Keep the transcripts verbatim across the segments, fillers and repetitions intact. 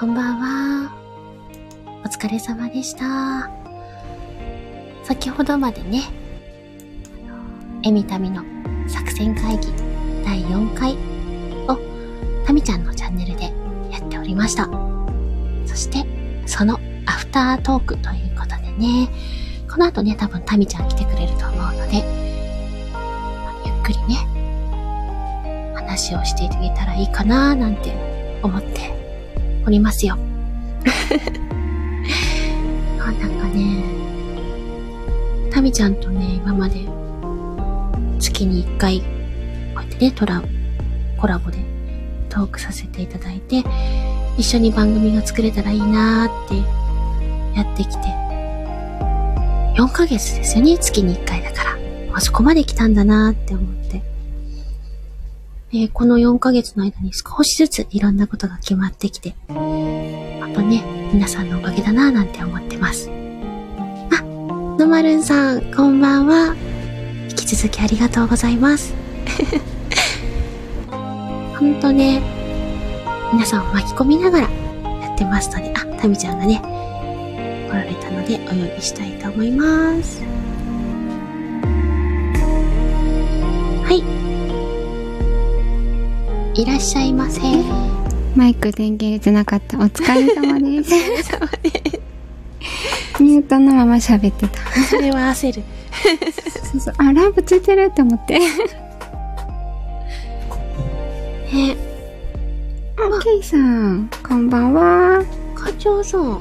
こんばんは。お疲れ様でした。先ほどまでね、えみたみの作戦会議だいよんかいをたみちゃんのチャンネルでやっておりました。そして、そのアフタートークということでね、この後ね、多分たみちゃん来てくれると思うので、ゆっくりね、話をしていけたらいいかなーなんて思っておりますよ。なんかね、タミちゃんとね、今まで月にいっかい、こうやってね、トラ、コラボでトークさせていただいて、一緒に番組が作れたらいいなーってやってきて、よんかげつですよね、月にいっかいだから。あそこまで来たんだなーって思って。え、このよんかげつの間に少しずついろんなことが決まってきて、あとね、皆さんのおかげだなぁなんて思ってます。あ、のまるんさん、こんばんは。引き続きありがとうございます。ほんとね、皆さんを巻き込みながらやってますので、あ、たみちゃんがね、来られたのでお呼びしたいと思います。はい。いらっしゃいませ。マイク電源入れてなかった。お疲れ様です。ミュートのまま喋ってた。それは焦る。そうそう、あ、ランプついてるって思って。え、あ、ケイさん、こんばんは。課長さん、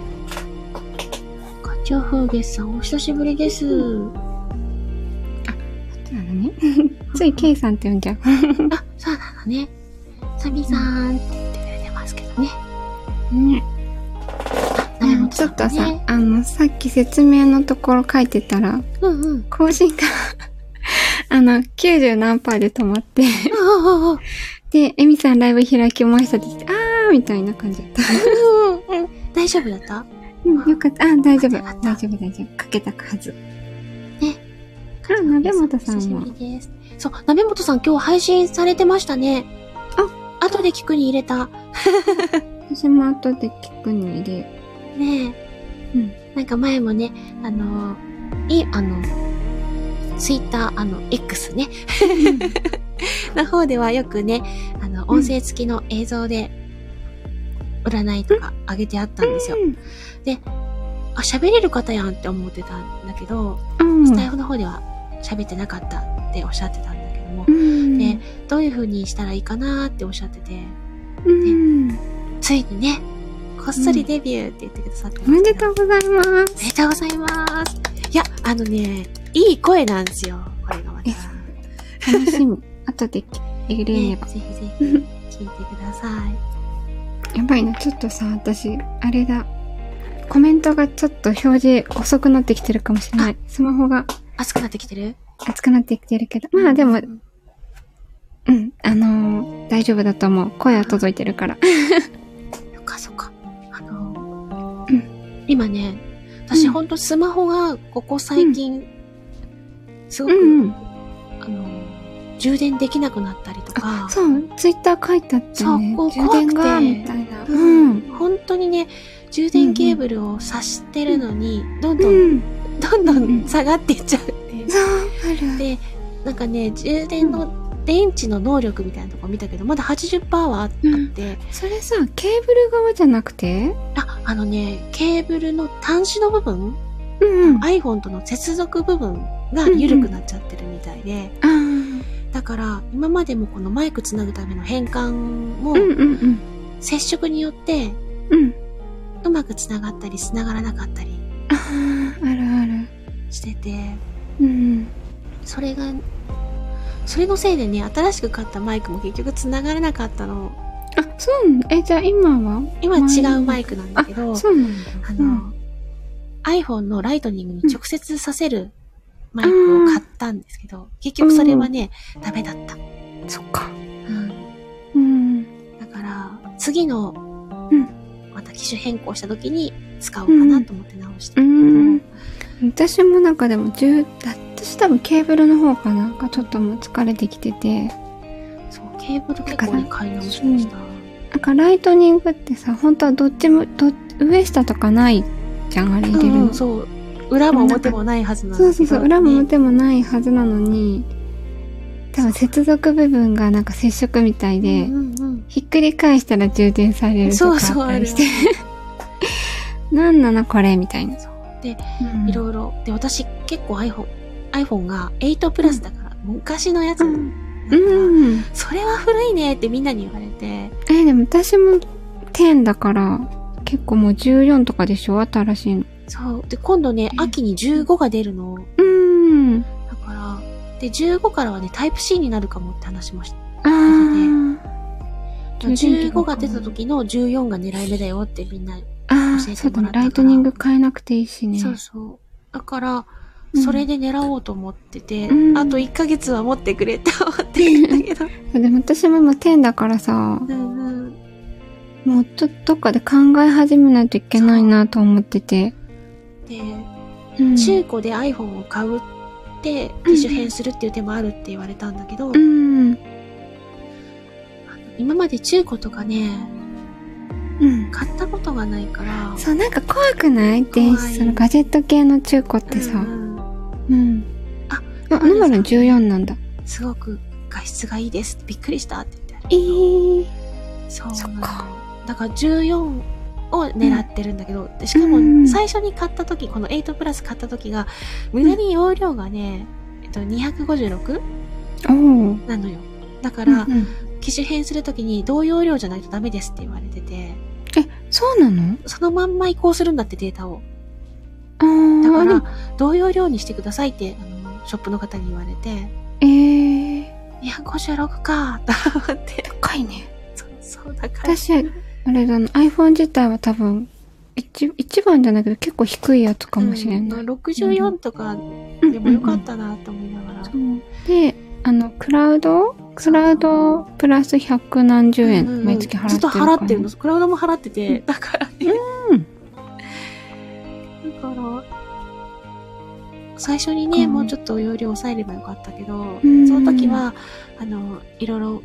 課長風月さん、お久しぶりです。あ、そうなのね。ついケイさんって呼んじゃう。あ、そうなのね。サビさーんって言ってくれてますけどね。ね。あ、ちょっとさ、ね、あの、さっき説明のところ書いてたら、うんうん、更新が、あの、きゅうじゅうなんパーセントで止まって、で、エミさんライブ開きましたって言って、あーみたいな感じだった。大丈夫だった？うん、よかった。あ、大丈夫。大丈夫、大丈夫。かけたはず。ね。あ、鍋本さんも。そう、鍋本さん今日配信されてましたね。後で聞くに入れた。私も後で聞くに入れ。ねえ。うん。なんか前もね、あの、い、あの、ツイッター、あの、X ね。の方ではよくね、あの、音声付きの映像で、占いとか上げてあったんですよ。うん、で、あ、喋れる方やんって思ってたんだけど、うん、スタイフの方では喋ってなかったっておっしゃってたんで。うん、で、どういう風にしたらいいかなーっておっしゃってて、うん、でついにね、こっそりデビューって言ってくださってます、うん。おめでとうございます。おめでとうございます。いや、あのね、いい声なんですよ、これがまた。楽しみ。後で入れれば、ね。ぜひぜひ、聞いてください。やばいな、ちょっとさ、私、あれだ。コメントがちょっと表示遅くなってきてるかもしれない。スマホが。熱くなってきてる？熱くなってきてるけど。まあでも、うん、うん、あのー、大丈夫だと思う。声は届いてるから。そっかそっか。あのー、うん、今ね、私ほんとスマホがここ最近、うん、すごく、うんうん、あのー、充電できなくなったりとか。そう、ツイッター書いてあってね。そう、充電が、みたいな。うん。本当にね、充電ケーブルを挿してるのに、うん、どんどん、うん、どんどん下がっていっちゃう。そう、ある。で、なんかね、充電の電池の能力みたいなとこ見たけど、まだ はちじゅっパーセント はあって、うん。それさ、ケーブル側じゃなくて？あ、あのね、ケーブルの端子の部分、うんうん、iPhone との接続部分が緩くなっちゃってるみたいで、うんうん、だから、今までもこのマイクつなぐための変換も、うんうんうん、接触によって、うん、うまくつながったり、つながらなかったり、ああ、あるある。してて、うん、それが、それのせいでね、新しく買ったマイクも結局繋がれなかったの。あ、そうなの？え、じゃあ今は？今違うマイクなんだけど、あ、そうなんだ。あの、うん、iPhone のライトニングに直接させるマイクを買ったんですけど、うん、結局それはね、うん、ダメだった。そっか。うん。うん、だから、次の、うん、また機種変更した時に使おうかなと思って直して。うんうん、私もなんかでも、じゅう、だ私多分ケーブルの方かなんかちょっともう疲れてきてて。そう、ケーブル結構ね、買い直しました。なんかライトニングってさ、本当はどっちもど上下とかないじゃん、あれ入れる、うん、そう裏も表もないはずなのに、そうそうそう、裏も表もないはずなのに、多分接続部分がなんか接触みたいで、うんうんうん、ひっくり返したら充電されるとかあったりして、そうそうなんなのこれみたいな。そうで、うん、いろいろで、私結構 iPhone, iPhone がはちプラスだから、うん、昔のやつ、うんうん、それは古いねってみんなに言われて、えでも私もじゅうだから結構もうじゅうよんとかでしょ新しいの。そうで今度ね秋にじゅうごが出るの、うん、だからでじゅうごからはねタイプ シー になるかもって話もしてあーじゅうごが出た時のじゅうよんが狙い目だよってみんな教えてもらったから。あーそうだね、ライトニング変えなくていいしね。そうそうだからそれで狙おうと思ってて、うん、あといっかげつは持ってくれって思ってるんだけどでも私も今じゅうだからさ、うんうん、もうちょっとどっかで考え始めないといけないなと思ってて、で、うん、中古で iPhone を買うって機種変するっていう手もあるって言われたんだけど、うん、今まで中古とかね、うん、買ったことがないから、そうなんか怖くない？電子そのガジェット系の中古ってさ、うんうん、あ、あ、ナマルンじゅうよんなんだ。すごく画質がいいです。びっくりしたって言ってある。えー、そうなんだ。そっか。だからじゅうよんを狙ってるんだけど、うん、しかも最初に買った時、このはちプラス買った時が、無駄に容量がね、うん、えっと、にひゃくごじゅうろく? なのよ。だから、うんうん、機種変するときに同容量じゃないとダメですって言われてて。え、そうなの？そのまんま移行するんだって、データを。だから同容量にしてくださいってあのショップの方に言われて、えー、にひゃくごじゅうろくかと思って。高いね。そうそう高い。私あれだな、 iPhone 自体は多分 一, 一番じゃないけど結構低いやつかもしれない、うん、ろくじゅうよんとかでもよかったなと思いながら、うんうんうん、であのクラウドクラウドプラスひゃく何十円、うんうん、毎月払ってるから、ずっと払ってるの。クラウドも払ってて、だからね、うん、だから最初にね、うん、もうちょっと容量抑えればよかったけど、うん、その時はあのいろいろ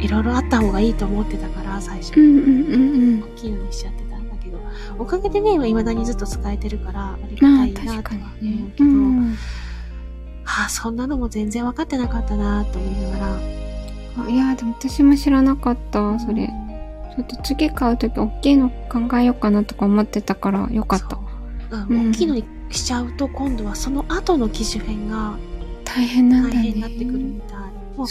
いろいろあった方がいいと思ってたから最初、うんうんうん、大きいのにしちゃってたんだけど、おかげでね今未だにずっと使えてるからありがたいなとは思うけど、うん、はあ、そんなのも全然分かってなかったなと思いながら。いやでも私も知らなかったそれ。ちょっと次買うとき大きいの考えようかなとか思ってたからよかった。うん、大きいのにしちゃうと今度はその後の機種変が大変なんだね。大変になってくるみたい。もう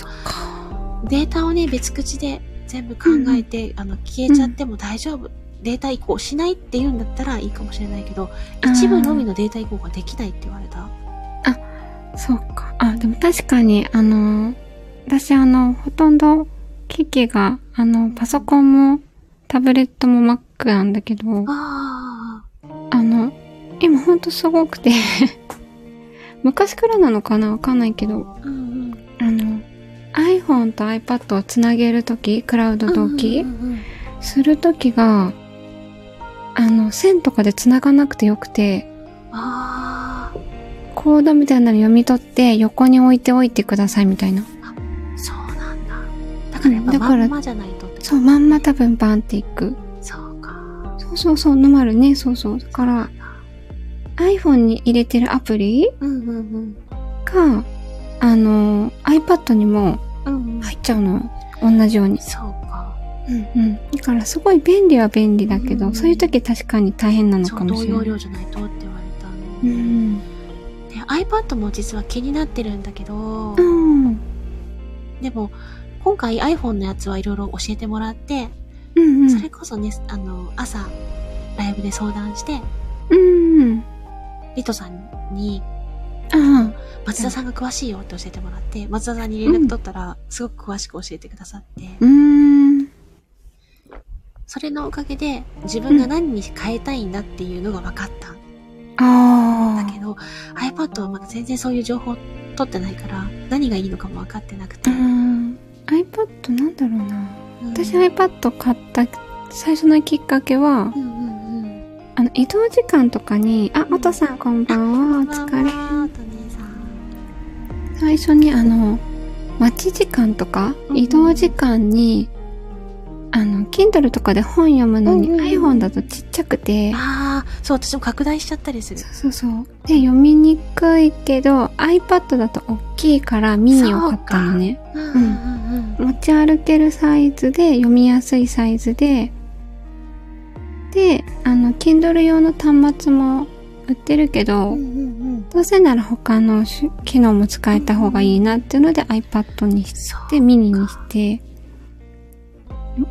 データをね別口で全部考えて、うん、あの消えちゃっても大丈夫、うん、データ移行しないっていうんだったらいいかもしれないけど、一部のみのデータ移行ができないって言われた。あ、そうか。あ、でも確かにあの私あのほとんど機器があのパソコンもタブレットも Mac なんだけど、ああの今ほんとすごくて昔からなのかなわかんないけど、うんうん、あの iPhone と iPad をつなげるとき、クラウド同期、うんうんうんうん、するときがあの線とかでつながなくてよくて、あコードみたいなの読み取って横に置いておいてくださいみたいな。だからまんまじゃないと。そう、まんま多分バンっていく。そうか。そうそうそう、ノマルね。そうそう。だから、iPhone に入れてるアプリ、うんうんうん、か、あの、iPad にも入っちゃうの。うん、同じように。そうか。うんうん。だから、すごい便利は便利だけど、うんうん、そういう時確かに大変なのかもしれない。そう、同容量じゃないとって言われたの。うん。で、iPad も実は気になってるんだけど、うん。でも、今回 iPhone のやつはいろいろ教えてもらって、うんうん、それこそね、あの、朝、ライブで相談して、うん、リトさんに、あ松田さんが詳しいよって教えてもらって、松田さんに連絡取ったら、すごく詳しく教えてくださって、うん、それのおかげで、自分が何に変えたいんだっていうのが分かった。ああ。だけど、iPad はまだ全然そういう情報取ってないから、何がいいのかも分かってなくて、うん、iPad なんだろうな、うん、私 iPad 買った最初のきっかけは、うんうんうん、あの移動時間とかに、あ、おとさんこんばんは、お疲れ、最初にあの待ち時間とか移動時間にあの Kindle とかで本読むのに、うん、iPhone だとちっちゃくて、ああ、そう私も拡大しちゃったりする。そうそうそう。で読みにくいけど iPad だと大きいからミニを買ったのね。うんうんうん、持ち歩けるサイズで読みやすいサイズで、であの Kindle 用の端末も売ってるけど、うんうんうん、どうせなら他の機能も使えた方がいいなっていうので、うん、iPad にしてミニにして。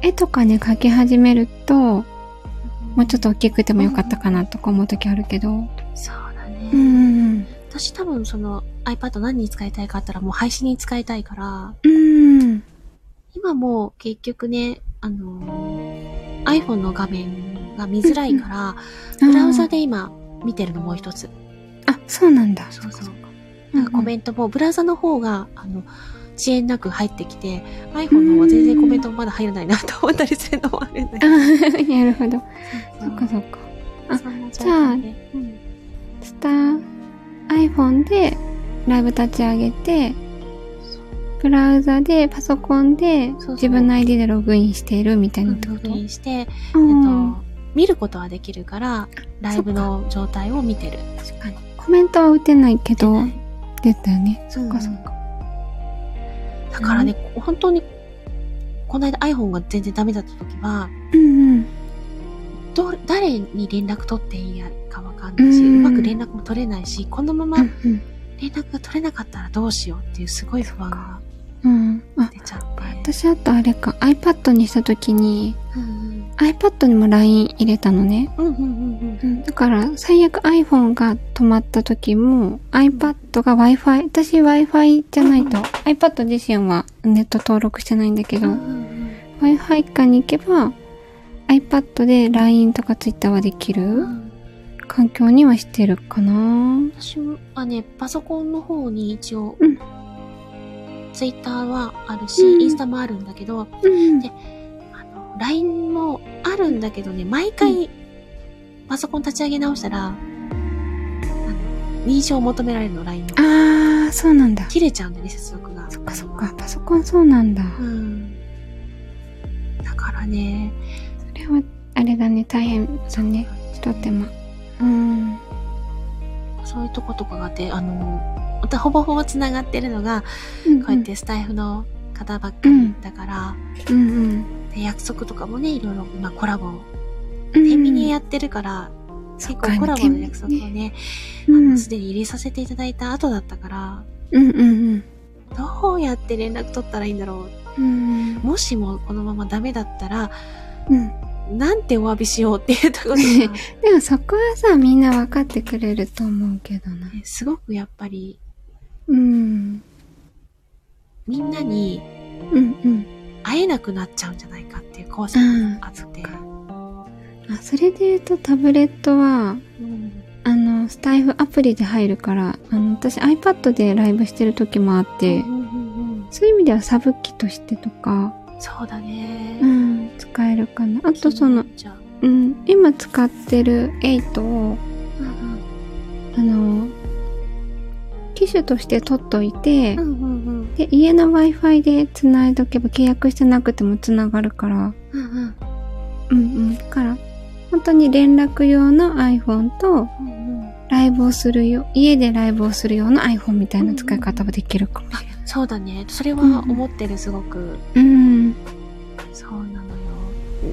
絵とかね描き始めるともうちょっと大きくてもよかったかなとか思う時あるけど、うん、そうだね、うん、私多分その iPad 何に使いたいかあったらもう配信に使いたいから、うん、今もう結局ねあの iPhone の画面が見づらいから、うんうん、ブラウザで今見てるのもう一つ。あ、そうなんだ。そうそう。なんかコメントもブラウザの方があの遅延なく入ってきて、iPhone の方は全然コメントもまだ入らないなと思ったりするのもあるんだけど。なるほど。そっかそっか。あ、じゃあ、うん、スター、iPhone でライブ立ち上げて、ブラウザでパソコンで自分の アイディー でログインしているみたいなってこと？ログインして、えっと、見ることはできるから、ライブの状態を見てる。確かに。コメントは打てないけど、出たよね。そっかそっか。だからね、うん、本当にこの間 iPhone が全然ダメだった時は、うんうん、ど誰に連絡取っていいかわかんないし、うんうん、うまく連絡も取れないし、このまま連絡が取れなかったらどうしようっていうすごい不安が出ちゃって、うん、あ私あとあれか iPad にした時に、うんうん、iPad にも ライン 入れたのね、うんうんうんうん、だから最悪 iPhone が止まった時も iPad が Wi-Fi 私 Wi-Fi じゃないと、うんうんiPad 自身はネット登録してないんだけど、うん、Wi-Fi 下に行けば iPad で ライン とか Twitter はできる環境にはしてるかな。私はね、パソコンの方に一応、うん、Twitter はあるし、うん、インスタもあるんだけど、うん、であの ライン もあるんだけどね、毎回パソコン立ち上げ直したら、認証を求められるの、ライン の。ああ、そうなんだ。切れちゃうんだね、接続が。そっかそっか、パソコンそうなんだ。うん。だからね。それは、あれだね、大変だね、ひと手間。うん。そういうとことかがあって、あの、またほぼほぼ繋がってるのが、うんうん、こうやってスタイフの方ばっかりだから、うんうんで、約束とかもね、いろいろ、まあコラボ、天秤にやってるから、結構コラボの約束をね、あの、すでに入れさせていただいた後だったから、うんうんうん、どうやって連絡取ったらいいんだろう。うん、もしもこのままダメだったら、うん、なんてお詫びしようって言ったことが。でもそこはさ、みんな分かってくれると思うけどな。すごくやっぱり、うん、みんなに、うんうん、会えなくなっちゃうんじゃないかっていう怖さがあって。うんあ、それで言うとタブレットは、うん、あのスタイフアプリで入るからあの私 iPad でライブしてる時もあって、うんうんうん、そういう意味ではサブ機としてとかそうだね、うん、使えるかなあとその、うん、今使ってるはちを、うんうん、あの機種として取っといて、うんうんうん、で家の Wi-Fi でつないどけば契約してなくてもつながるから、うんうんうんうん、から本当に連絡用の iPhone と、ライブをするよ、家でライブをする用の iPhone みたいな使い方はできるかもしれない。うんうん、そうだね。それは思ってる、すごく。うん。そうなのよ。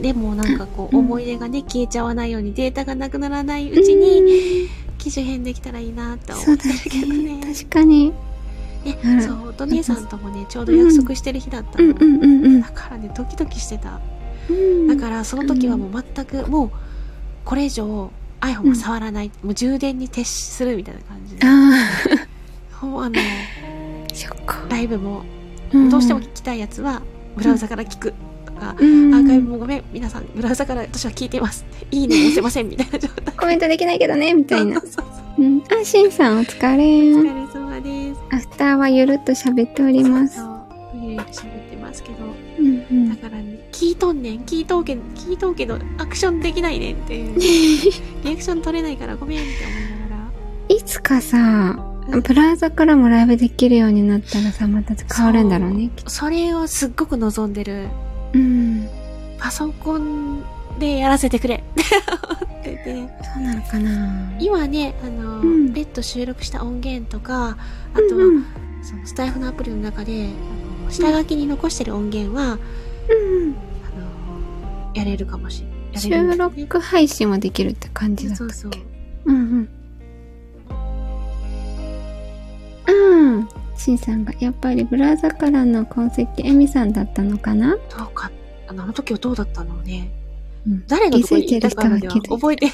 でもなんかこう、思い出がね、うん、消えちゃわないように、データがなくならないうちに、機種変できたらいいなと思ってるけどね。ね確かに。ね、うん、そう、おとねさんともね、ちょうど約束してる日だったの。うんうんうんうん、だからね、ドキドキしてた。うん、だからその時はもう全く、うん、もうこれ以上 iPhone は触らない、うん、もう充電に徹するみたいな感じであもうあのライブも、うん、どうしても聞きたいやつはブラウザから聞くとか、うん、アーカイブもごめん皆さんブラウザから私は聞いてますっていいね押せませんみたいな状態コメントできないけどねみたいなそうそうそう、うん、あしんさんお疲れお疲れ様ですアフターはゆるっと喋っておりますそうそうゆるゆる喋ってますけど、うんうん、だからね聞いとんねん聞いとうけど聞いとうけどアクションできないねんっていうリアクション取れないからごめんって思いながらいつかさ、うん、ブラウザからもライブできるようになったらさまた変わるんだろうね そ, それをすっごく望んでる、うん、パソコンでやらせてくれって思ってて。そうなのかな。今ね、あの、うん、別途収録した音源とか、あとは、うんうん、そのスタイフのアプリの中であの下書きに残してる音源は、うんうん、あのやれるかもしれない。収録配信もできるって感じだったっけ。そうそう。うんうん。うん。Cさんがやっぱりブラザからの痕跡エミさんだったのかな。どうか、あの時はどうだったのね。うん、誰のとこに行ったかは覚えてないんだよ。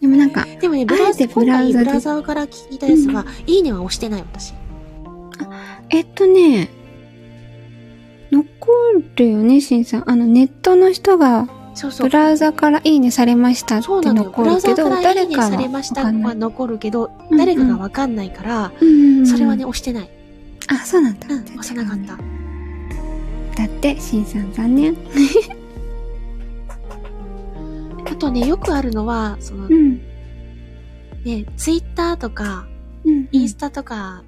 でもなんかでもねブラザ今回ブラザから聞いたやつは、うん、いいねは押してない私。あ、えっとね。残るよね、しんさん。あの、ネットの人が、ブラウザからいいねされましたって残るけど、誰かは残るけど、誰かがわかんないから、うんうん、それはね、押してない。あ、そうなんだ。うん、押さなかった。だって、しんさん残念。あとね、よくあるのは、その、うん、ね、ツイッターとか、うん、インスタとか、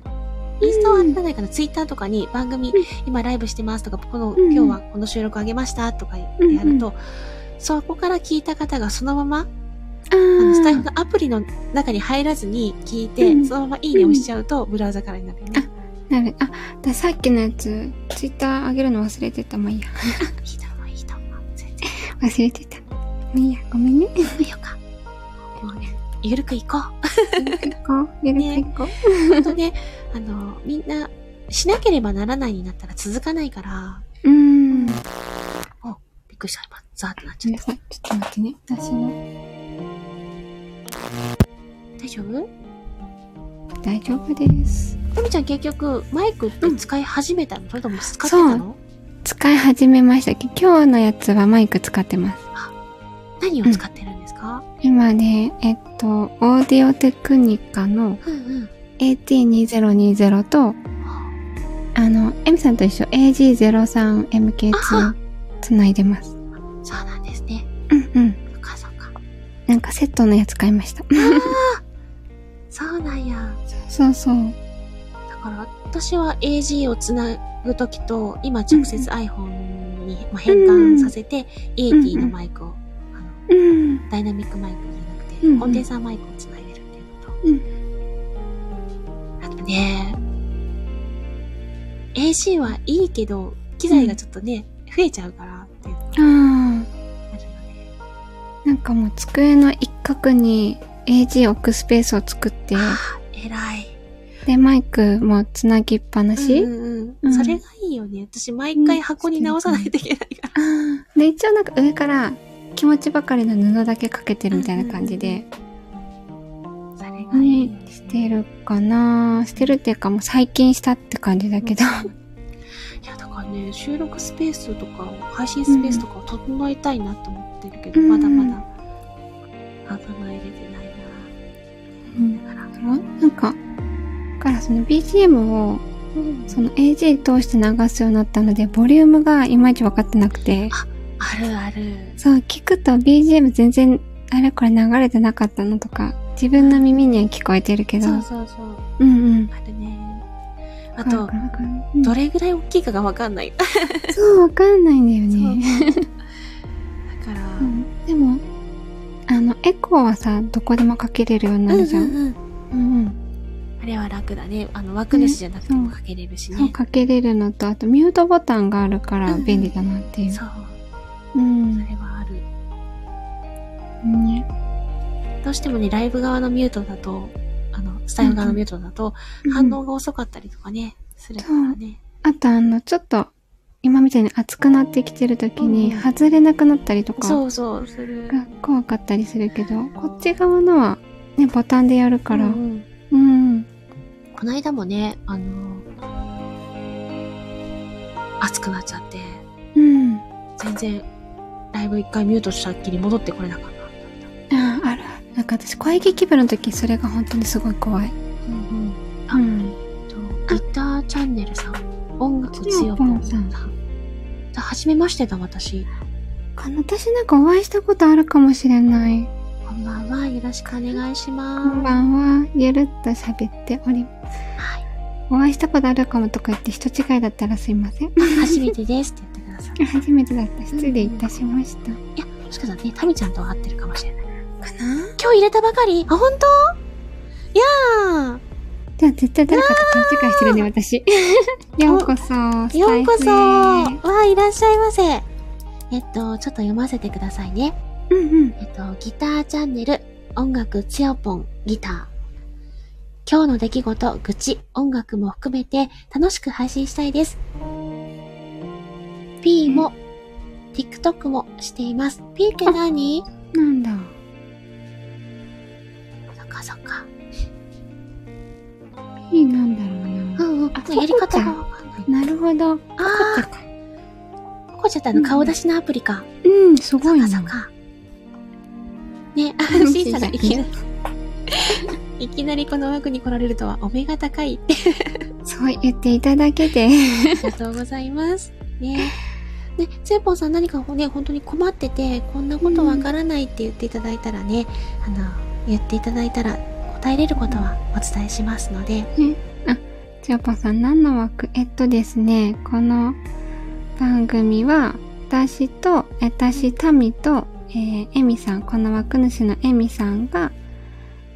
インスタはあったないかな、うん、ツイッターとかに番組、うん、今ライブしてますとか、この、うん、今日はこの収録あげましたとかやると、うん、そこから聞いた方がそのまま、うん、あのスタイフのアプリの中に入らずに聞いて、うん、そのままいいねをしちゃうと、うん、ブラウザからになるよね。あ、なる。あ、ださっきのやつ、ツイッター上げるの忘れてた。もういいや。いいと思う、いいと思う。忘れてた。もういいや、ごめんね。もうよか。もうね、ゆるくいこう。ゆるくいこう。ほんとね。あの、みんな、しなければならないになったら続かないから。うーん。お、びっくりした。今、ザーってなっちゃった。ちょっと待ってね。私の。大丈夫？大丈夫です。エミちゃん結局、マイクって使い始めたの、うん、それとも使ってたの？そう。使い始めました。今日のやつはマイク使ってます。あ、何を使ってるんですか？うん、今ね、えっと、オーディオテクニカの、うんうん。エーティーにせんにじゅう と、あの、エミさんと一緒 エージーゼロさんエムケーツー をつないでます。そうなんですね。うんうん。そっかそっか。なんかセットのやつ買いました。ああそうなんや。そうそうそう。だから私は エージー をつなぐときと、今直接 iPhone に変換させて、うん、エーティー のマイクを、あの、うん、ダイナミックマイクじゃなくて、うん、コンデンサーマイクをつないでるっていうのと、うんねえ、エーシー はいいけど機材がちょっとね、うん、増えちゃうからっていうのがあるので、なんかもう机の一角に エージー 置くスペースを作って、あー偉い。でマイクもつなぎっぱなし、うんうんうん、それがいいよね。私毎回箱に直さないといけないから、うん、で一応なんか上から気持ちばかりの布だけかけてるみたいな感じで、うんうん、それがいい、ね、してるかなぁ。してるっていうかもう最近したって感じだけど、うん。いやだからね、収録スペースとか配信スペースとかを整えたいなと思ってるけど、うん、まだまだ整えれてないなぁ、うん。だから、うん、なんか、だからその ビージーエム を、うん、その エージー 通して流すようになったので、ボリュームがいまいち分かってなくて。あ、あるある。そう、聞くと ビージーエム 全然、あれこれ流れてなかったのとか。自分の耳には聞こえてるけど。そうそうそう。うんうん。あるね。あと、うん、どれぐらい大きいかがわかんない。そう、わかんないんだよね。だから、うん。でも、あの、エコーはさ、どこでもかけれるようになるじゃん。うんうん、うんうん。あれは楽だね。あの、枠主じゃなくてもかけれるしね。ね、そう、かけれるのと、あとミュートボタンがあるから便利だなっていう。うんうん、そう。うん。それはある。ね、うん。どうしてもね、ライブ側のミュートだと、あの、スタイル側のミュートだと、うん、反応が遅かったりとかね、うん、するからね。あと、あの、ちょっと、今みたいに熱くなってきてる時に、外れなくなったりとか、そうそう、する。が怖かったりするけど、こっち側のは、ね、ボタンでやるから、うん、うんうん。この間もね、あの、熱くなっちゃって、うん。全然、ライブ一回ミュートしたっきり戻ってこれなかった。ああ、ある。なんか私、声劇部の時、それが本当にすごい怖い。うんうん。あ、うん、とギターチャンネルさん、音楽強ぽんさん。はじめましてだ、私。かな、私なんかお会いしたことあるかもしれない。こんばんは、よろしくお願いします。こんばんは、ゆるっと喋っております。はい。お会いしたことあるかもとか言って人違いだったらすいません。初めてですって言ってください。初めてだった。失礼いたしました。いや、もしかしたらね、タミちゃんとは会ってるかもしれない。かな？今日入れたばかり？あ、ほんと？いやー。じゃあ絶対誰かと勘違いしてるね、私。ようこそ。ようこそ。わあ、いらっしゃいませ。えっと、ちょっと読ませてくださいね。うんうん。えっと、ギターチャンネル、音楽、つよぽん、ギター。今日の出来事、愚痴、音楽も含めて楽しく配信したいです。P も、TikTok もしています。P って何？なんだ。そっかそっか。P なんだろうな。うんうん。あ、やり方がわかんない。なるほど。ああ。ここちゃったの顔出しのアプリか。うん、すごいな。そっかそっか。ね、あ、シーサがいけない。いきなりこの枠に来られるとはお目が高いって。そう言っていただけて。ありがとうございます。ねえ。ね、つよぽんさん何かね、本当に困ってて、こんなことわからないって言っていただいたらね、うん、あの、言っていただいたら答えれることはお伝えしますので。ね、あ、つよぽんさん何の枠？えっとですね、この番組は、私と、私、タミと、えー、エミさん、この枠主のエミさんが、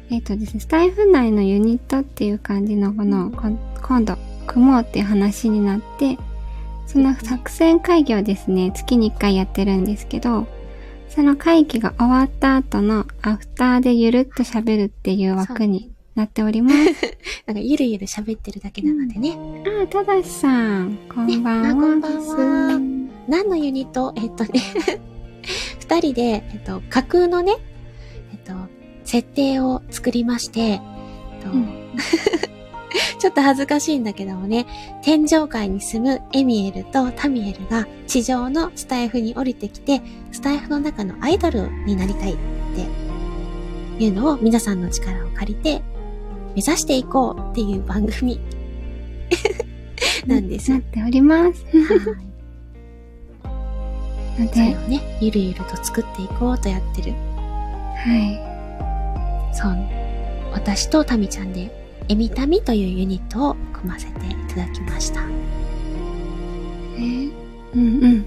えっとですね、スタイフ内のユニットっていう感じのものを今度組もうっていう話になって、その作戦会議をですね、月にいっかいやってるんですけど、その会議が終わった後のアフターでゆるっと喋るっていう枠になっております。なんかゆるゆる喋ってるだけなのでね。ああ、ただしさん、こんばんは。ね、こんばんは。何のユニット？えっとね、二人で、えっと、架空のね、えっと、設定を作りまして、とうん、ちょっと恥ずかしいんだけどもね、天上界に住むエミエルとタミエルが地上のスタイフに降りてきて、スタイフの中のアイドルになりたいっていうのを皆さんの力を借りて目指していこうっていう番組なんです。なっております。はい、それをね、ゆるゆると作っていこうとやってる。はい。そう、私とタミちゃんで、エミタミというユニットを組ませていただきました。えー、うんうん。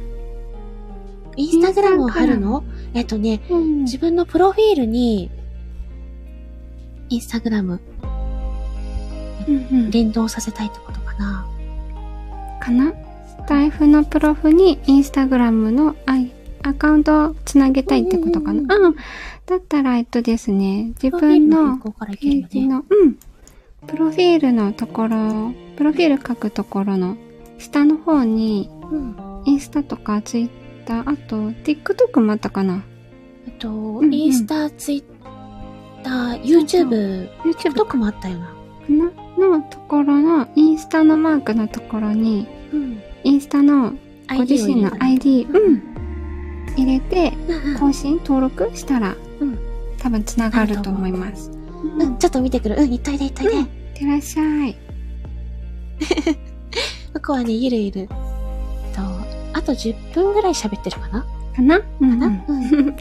インスタグラムを貼るの？えっとね、うん、自分のプロフィールに、インスタグラム、うんうん、連動させたいってことかな。かな？スタイフのプロフにインスタグラムのアイアカウントをつなげたいってことかな。うん、うん。だったら、えっとですね、自分のページの、うん。プロフィールのところ、プロフィール書くところの下の方に、うん、インスタとかツイッター、あと、TikTok もあったかな。あと、うんうん、インスタ、ツイッター、YouTube、TikTok もあったよな。のところの、インスタのマークのところに、うん、インスタのご自身の アイディー、うん。入れて、更新、登録したら、うん、多分つながると思います。うん、ちょっと見てくる。うん、一体で一体で。いってらっしゃい。ここはね、ゆるゆる。と、あとじゅっぷんぐらい喋ってるかなかなかな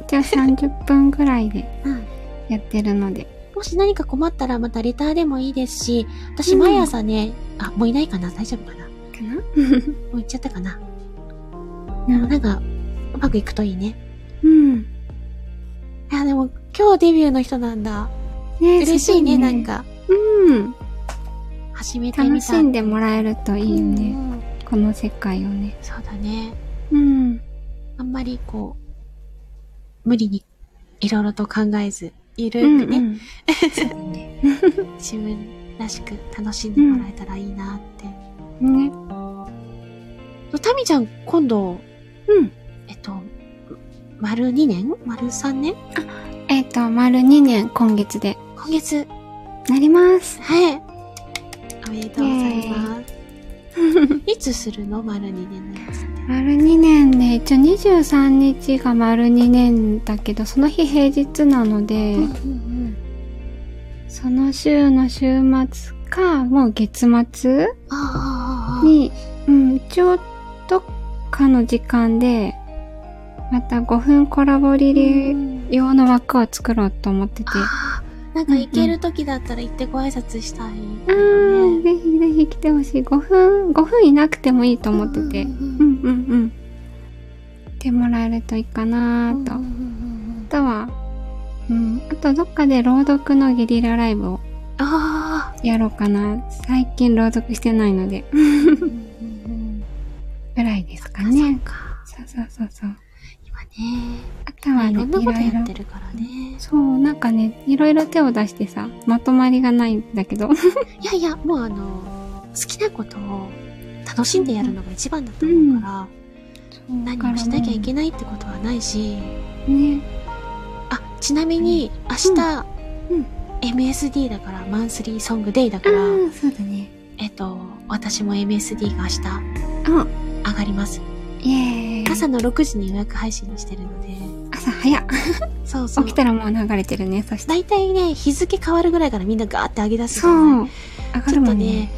じゃあさんじゅっぷんぐらいでやってるので。もし何か困ったらまたレターでもいいですし、私毎朝ね、あ、もういないかな大丈夫かなかなもう行っちゃったかななんか、うまくいくといいね。うん。いや、でも、今日デビューの人なんだ。ね、嬉しいね、なんか。うん。初めて見た。楽しんでもらえるといいね。うん、この世界をね。そうだね。うん。あんまりこう、無理にいろいろと考えず、ゆるくね。うんうん、そうだね。自分らしく楽しんでもらえたらいいなって。うん、ね。タミちゃん、今度、うん。えっと、丸にねん？丸さんねん？あ、えっと、丸にねん今月で。今月。なります。はい。おめでとうございます。いつするの？丸にねんのやつって。丸にねんね、一応にじゅうさんにちが丸にねんだけど、その日平日なので、うんうんうん、その週の週末か、もう月末に、うん、一応、どっかの時間で、またごふんコラボリレー用の枠を作ろうと思ってて。ああ、なんか行ける時だったら行ってご挨拶したい、ね。うん、ぜひぜひ来てほしい。ごふん、ごふんいなくてもいいと思ってて、うんうんうん。来てもらえるといいかなーと。うんうんうん、あとは、うん、あとどっかで朗読のゲリラライブをやろうかな。最近朗読してないので。ぐらいですかね。そうそうそうそう。ね、あとはね、いろんなことやってるからね。そう、なんかね、いろいろ手を出してさ、まとまりがないんだけど。いやいや、もうあの、好きなことを楽しんでやるのが一番だと思うから、うんうん、何をしなきゃいけないってことはないし。ね。あ、ちなみに、明日、うんうん、エムエスディー だから、マンスリーソングデイだから、うん、そうだね。えっと、私も エムエスディー が明日、上がります。イエーイ。朝のろくじに予約配信してるので。朝早っ。そうそう。起きたらもう流れてるね。そして大体ね、日付変わるぐらいからみんなガーって上げ出すからね。そう。上がるもんね。ちょっとね、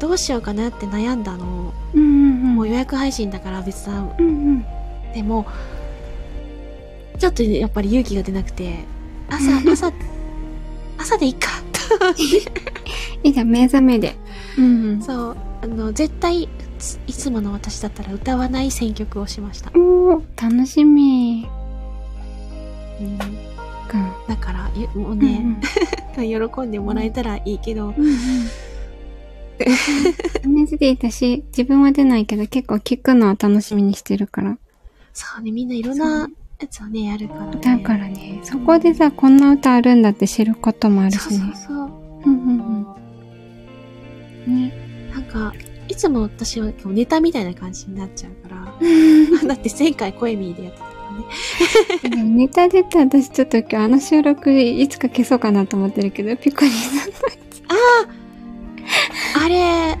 どうしようかなって悩んだの。うんうんうん。もう予約配信だから別だ。うんうん。でも、ちょっとやっぱり勇気が出なくて、朝、朝、朝でいいか。いいじゃん、目覚めで。うんうん。そう。あの、絶対、いつもの私だったら歌わない選曲をしました。おー、楽しみ。うん。だから、もうね、うんうん、喜んでもらえたらいいけど。うんうん、エムエスディー 私、自分は出ないけど結構聴くのは楽しみにしてるから。そうね、みんないろんなやつをね、やるからね。だからね、そこでさ、こんな歌あるんだって知ることもあるしね。そうそうそう。うんうんうん。ね。なんか、いつも私はネタみたいな感じになっちゃうから。だってせんかいコエミーでやってたからね。ネタ出た私ちょっと今日あの収録いつか消そうかなと思ってるけど、ピコリさんのやつ。あああれ、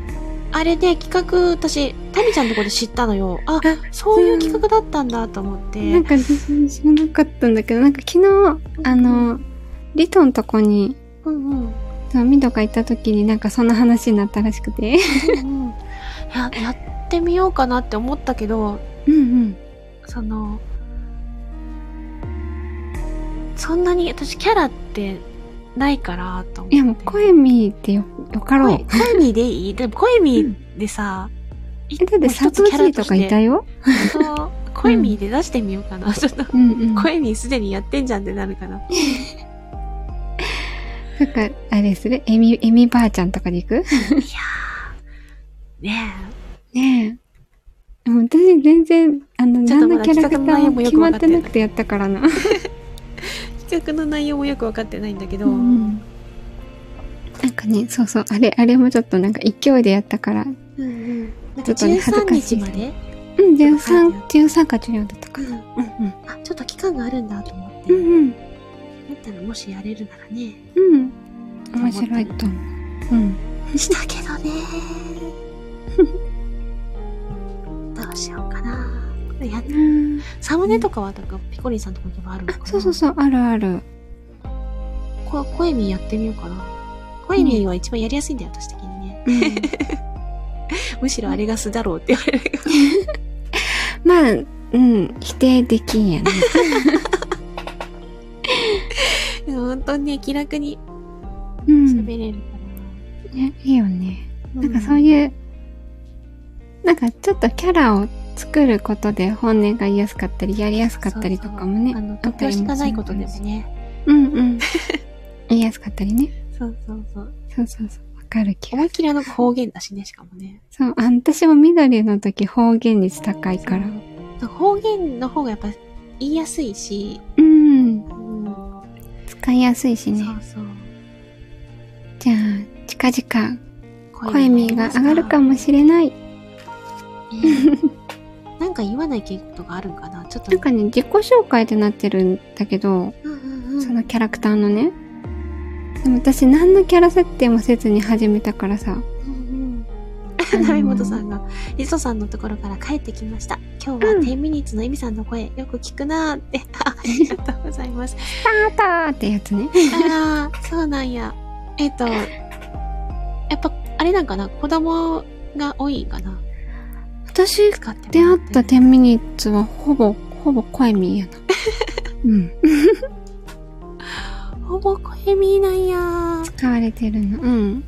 あれで企画私、タミちゃんのとこで知ったのよ。あ、そういう企画だったんだと思って。うん、なんか私知らなかったんだけど、なんか昨日、あの、リトのとこに、うんうん。ミドが行った時になんかそんな話になったらしくて、うん、や, やってみようかなって思ったけど、うんうん、そのそんなに私キャラってないからと思って。いやもうコエミーって よ, よかろう。コエミーでいい。でもコエミーでさ、うん、だってサトシとかいたよ。そうコエミーで出してみようかな、うん、ちょっと、うんうん、コエミーすでにやってんじゃんってなるかな。なんか、あれする？エミ、エミばあちゃんとかで行く？いやー。ねえ。ねえ。もう私全然、あの、何のキャラクターも決まってなくてやったからな。企画の内容もよくわかってないんだけど、うん。なんかね、そうそう、あれ、あれもちょっとなんか勢いでやったから。うんうん。なんかじゅうさんにちまで？うん、じゅうさん、じゅうさんかじゅうよんだったかな。うんうん。あ、ちょっと期間があるんだと思って。うんうん。だったらもしやれるならね。うん。面白いと思う。うん。したけどね。どうしようかな。やっサムネとかはなんかピコリンさんとかにもあるのかな。そうそうそう、あるある。こコエミーやってみようかな。コエミーは一番やりやすいんだよ、私的にね。うん、むしろあれが素だろうって言われる。まあ、うん、否定できんやね。本当にね、気楽に喋れるから、うん、ね、いいよね。なんかそういう、うん、なんかちょっとキャラを作ることで本音が言いやすかったりやりやすかったりとかもね、そうそう、あの突拍子がないことでもね、うんうん言いやすかったりね。そうそうそうそうそうそう、わかる気が。思いっきりあの方言だしね、しかもね。そう、あ、私も緑の時方言率高いから、そう、方言の方がやっぱ言いやすいし、うん、使いやすいしね。そうそう。じゃあ近々コエミーが上がるかもしれない。えー、なんか言わないことがあるんかな。ちょっとなんかね、自己紹介ってなってるんだけど、うんうんうん、そのキャラクターのね。でも私何のキャラ設定もせずに始めたからさ。鍋本さんがリソさんのところから帰ってきました。今日はじゅうミニッツのエミさんの声よく聞くなーって。ありがとうございます。スタートってやつね。ああ、そうなんや。えっとやっぱあれなんかな、子供が多いかな。私出会ったじゅうミニッツはほぼほぼコエミーやな。うん。ほぼ小指なんや。使われてるの。うん。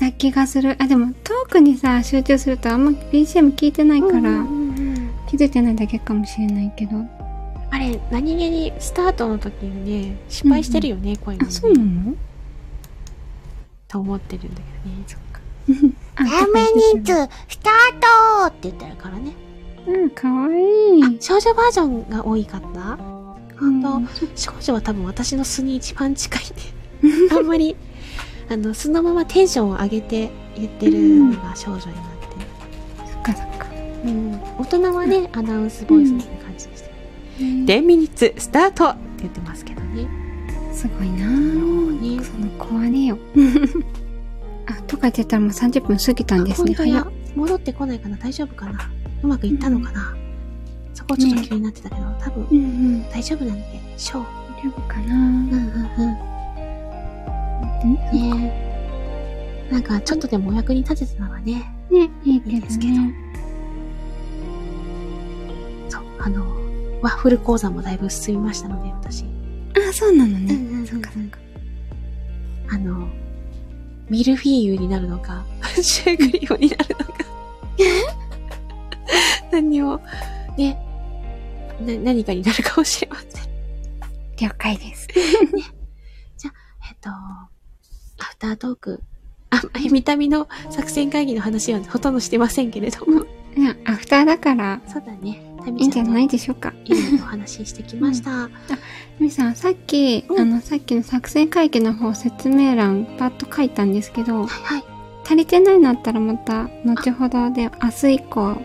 な気がする。あ、でもトークにさ、集中するとあんま ビージーエム 聞いてないから、気づいてないだけかもしれないけど。あれ、何気にスタートの時にね、失敗してるよね、うん、声も、ね。あ、そうなのと思ってるんだけどね、そっか。ラーメン人数、スタートーって言ってるからね。うん、かわいい。少女バージョンが多いかった、うん、あの、少女は多分私の素に一番近いね。あんまり、あの、素のままテンションを上げて言ってるのが少女になって。そっかそっか。うん。大人はね、アナウンスボイスみたいな感じでしてる。テンミニッツスタートって言ってますけどね。すごいなぁ。その子はねよ。あ、とか言ってたらもうさんじゅっぷん過ぎたんですね。早っ。戻ってこないかな、大丈夫かな、うまくいったのかな、うん、そこちょっと気になってたけど、ね、多分、うんうん、大丈夫なんでしょう。大丈夫かな。うんうんうん。ねえ。なんかちょっとでもお役に立ててたらね。ね、いいけどね。いいですけど。そう、あの、ワッフル講座もだいぶ進みましたので、私。あ、そうなのね。うんうんうん、そっかそっか。あの、ミルフィーユになるのか、シュークリームになるのか。何を、ね、な、何かになるかもしれません。了解です。ね、じゃあ、えっと、アフタートーク。あ、見た目の作戦会議の話はほとんどしてませんけれども。いや、アフターだから。そうだね。いいんじゃないでしょうか。いいお話してきました。うん、あ、みさん、さっき、うん、あの、さっきの作戦会議の方、説明欄、パッと書いたんですけど、はいはい、足りてないのあったらまた、後ほどで、明日以降、教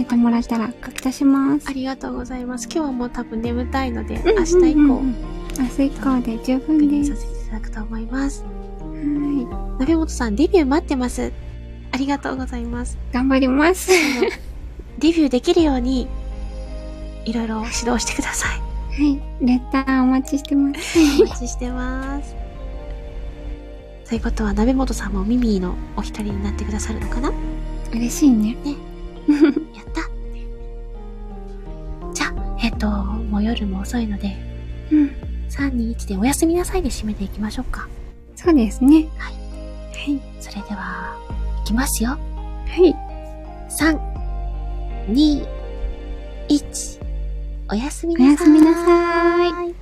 えてもらえたら書き足します。ありがとうございます。今日はもう多分眠たいので、明日以降。明日以降で十分です。させていただくと思います。はい。鍋本さん、デビュー待ってます。ありがとうございます。頑張ります。デビューできるように、いろいろ指導してください。はい。レターお待ちしてます。お待ちしてます。ということは、鍋本さんもミミーのお一人になってくださるのかな？嬉しいね。ね。やった。じゃあ、えっと、もう夜も遅いので、うん。さんにいちでおやすみなさいで締めていきましょうか。そうですね。はい。はい。それでは、いきますよ。はい。さん、に、いち、おやすみなさーい。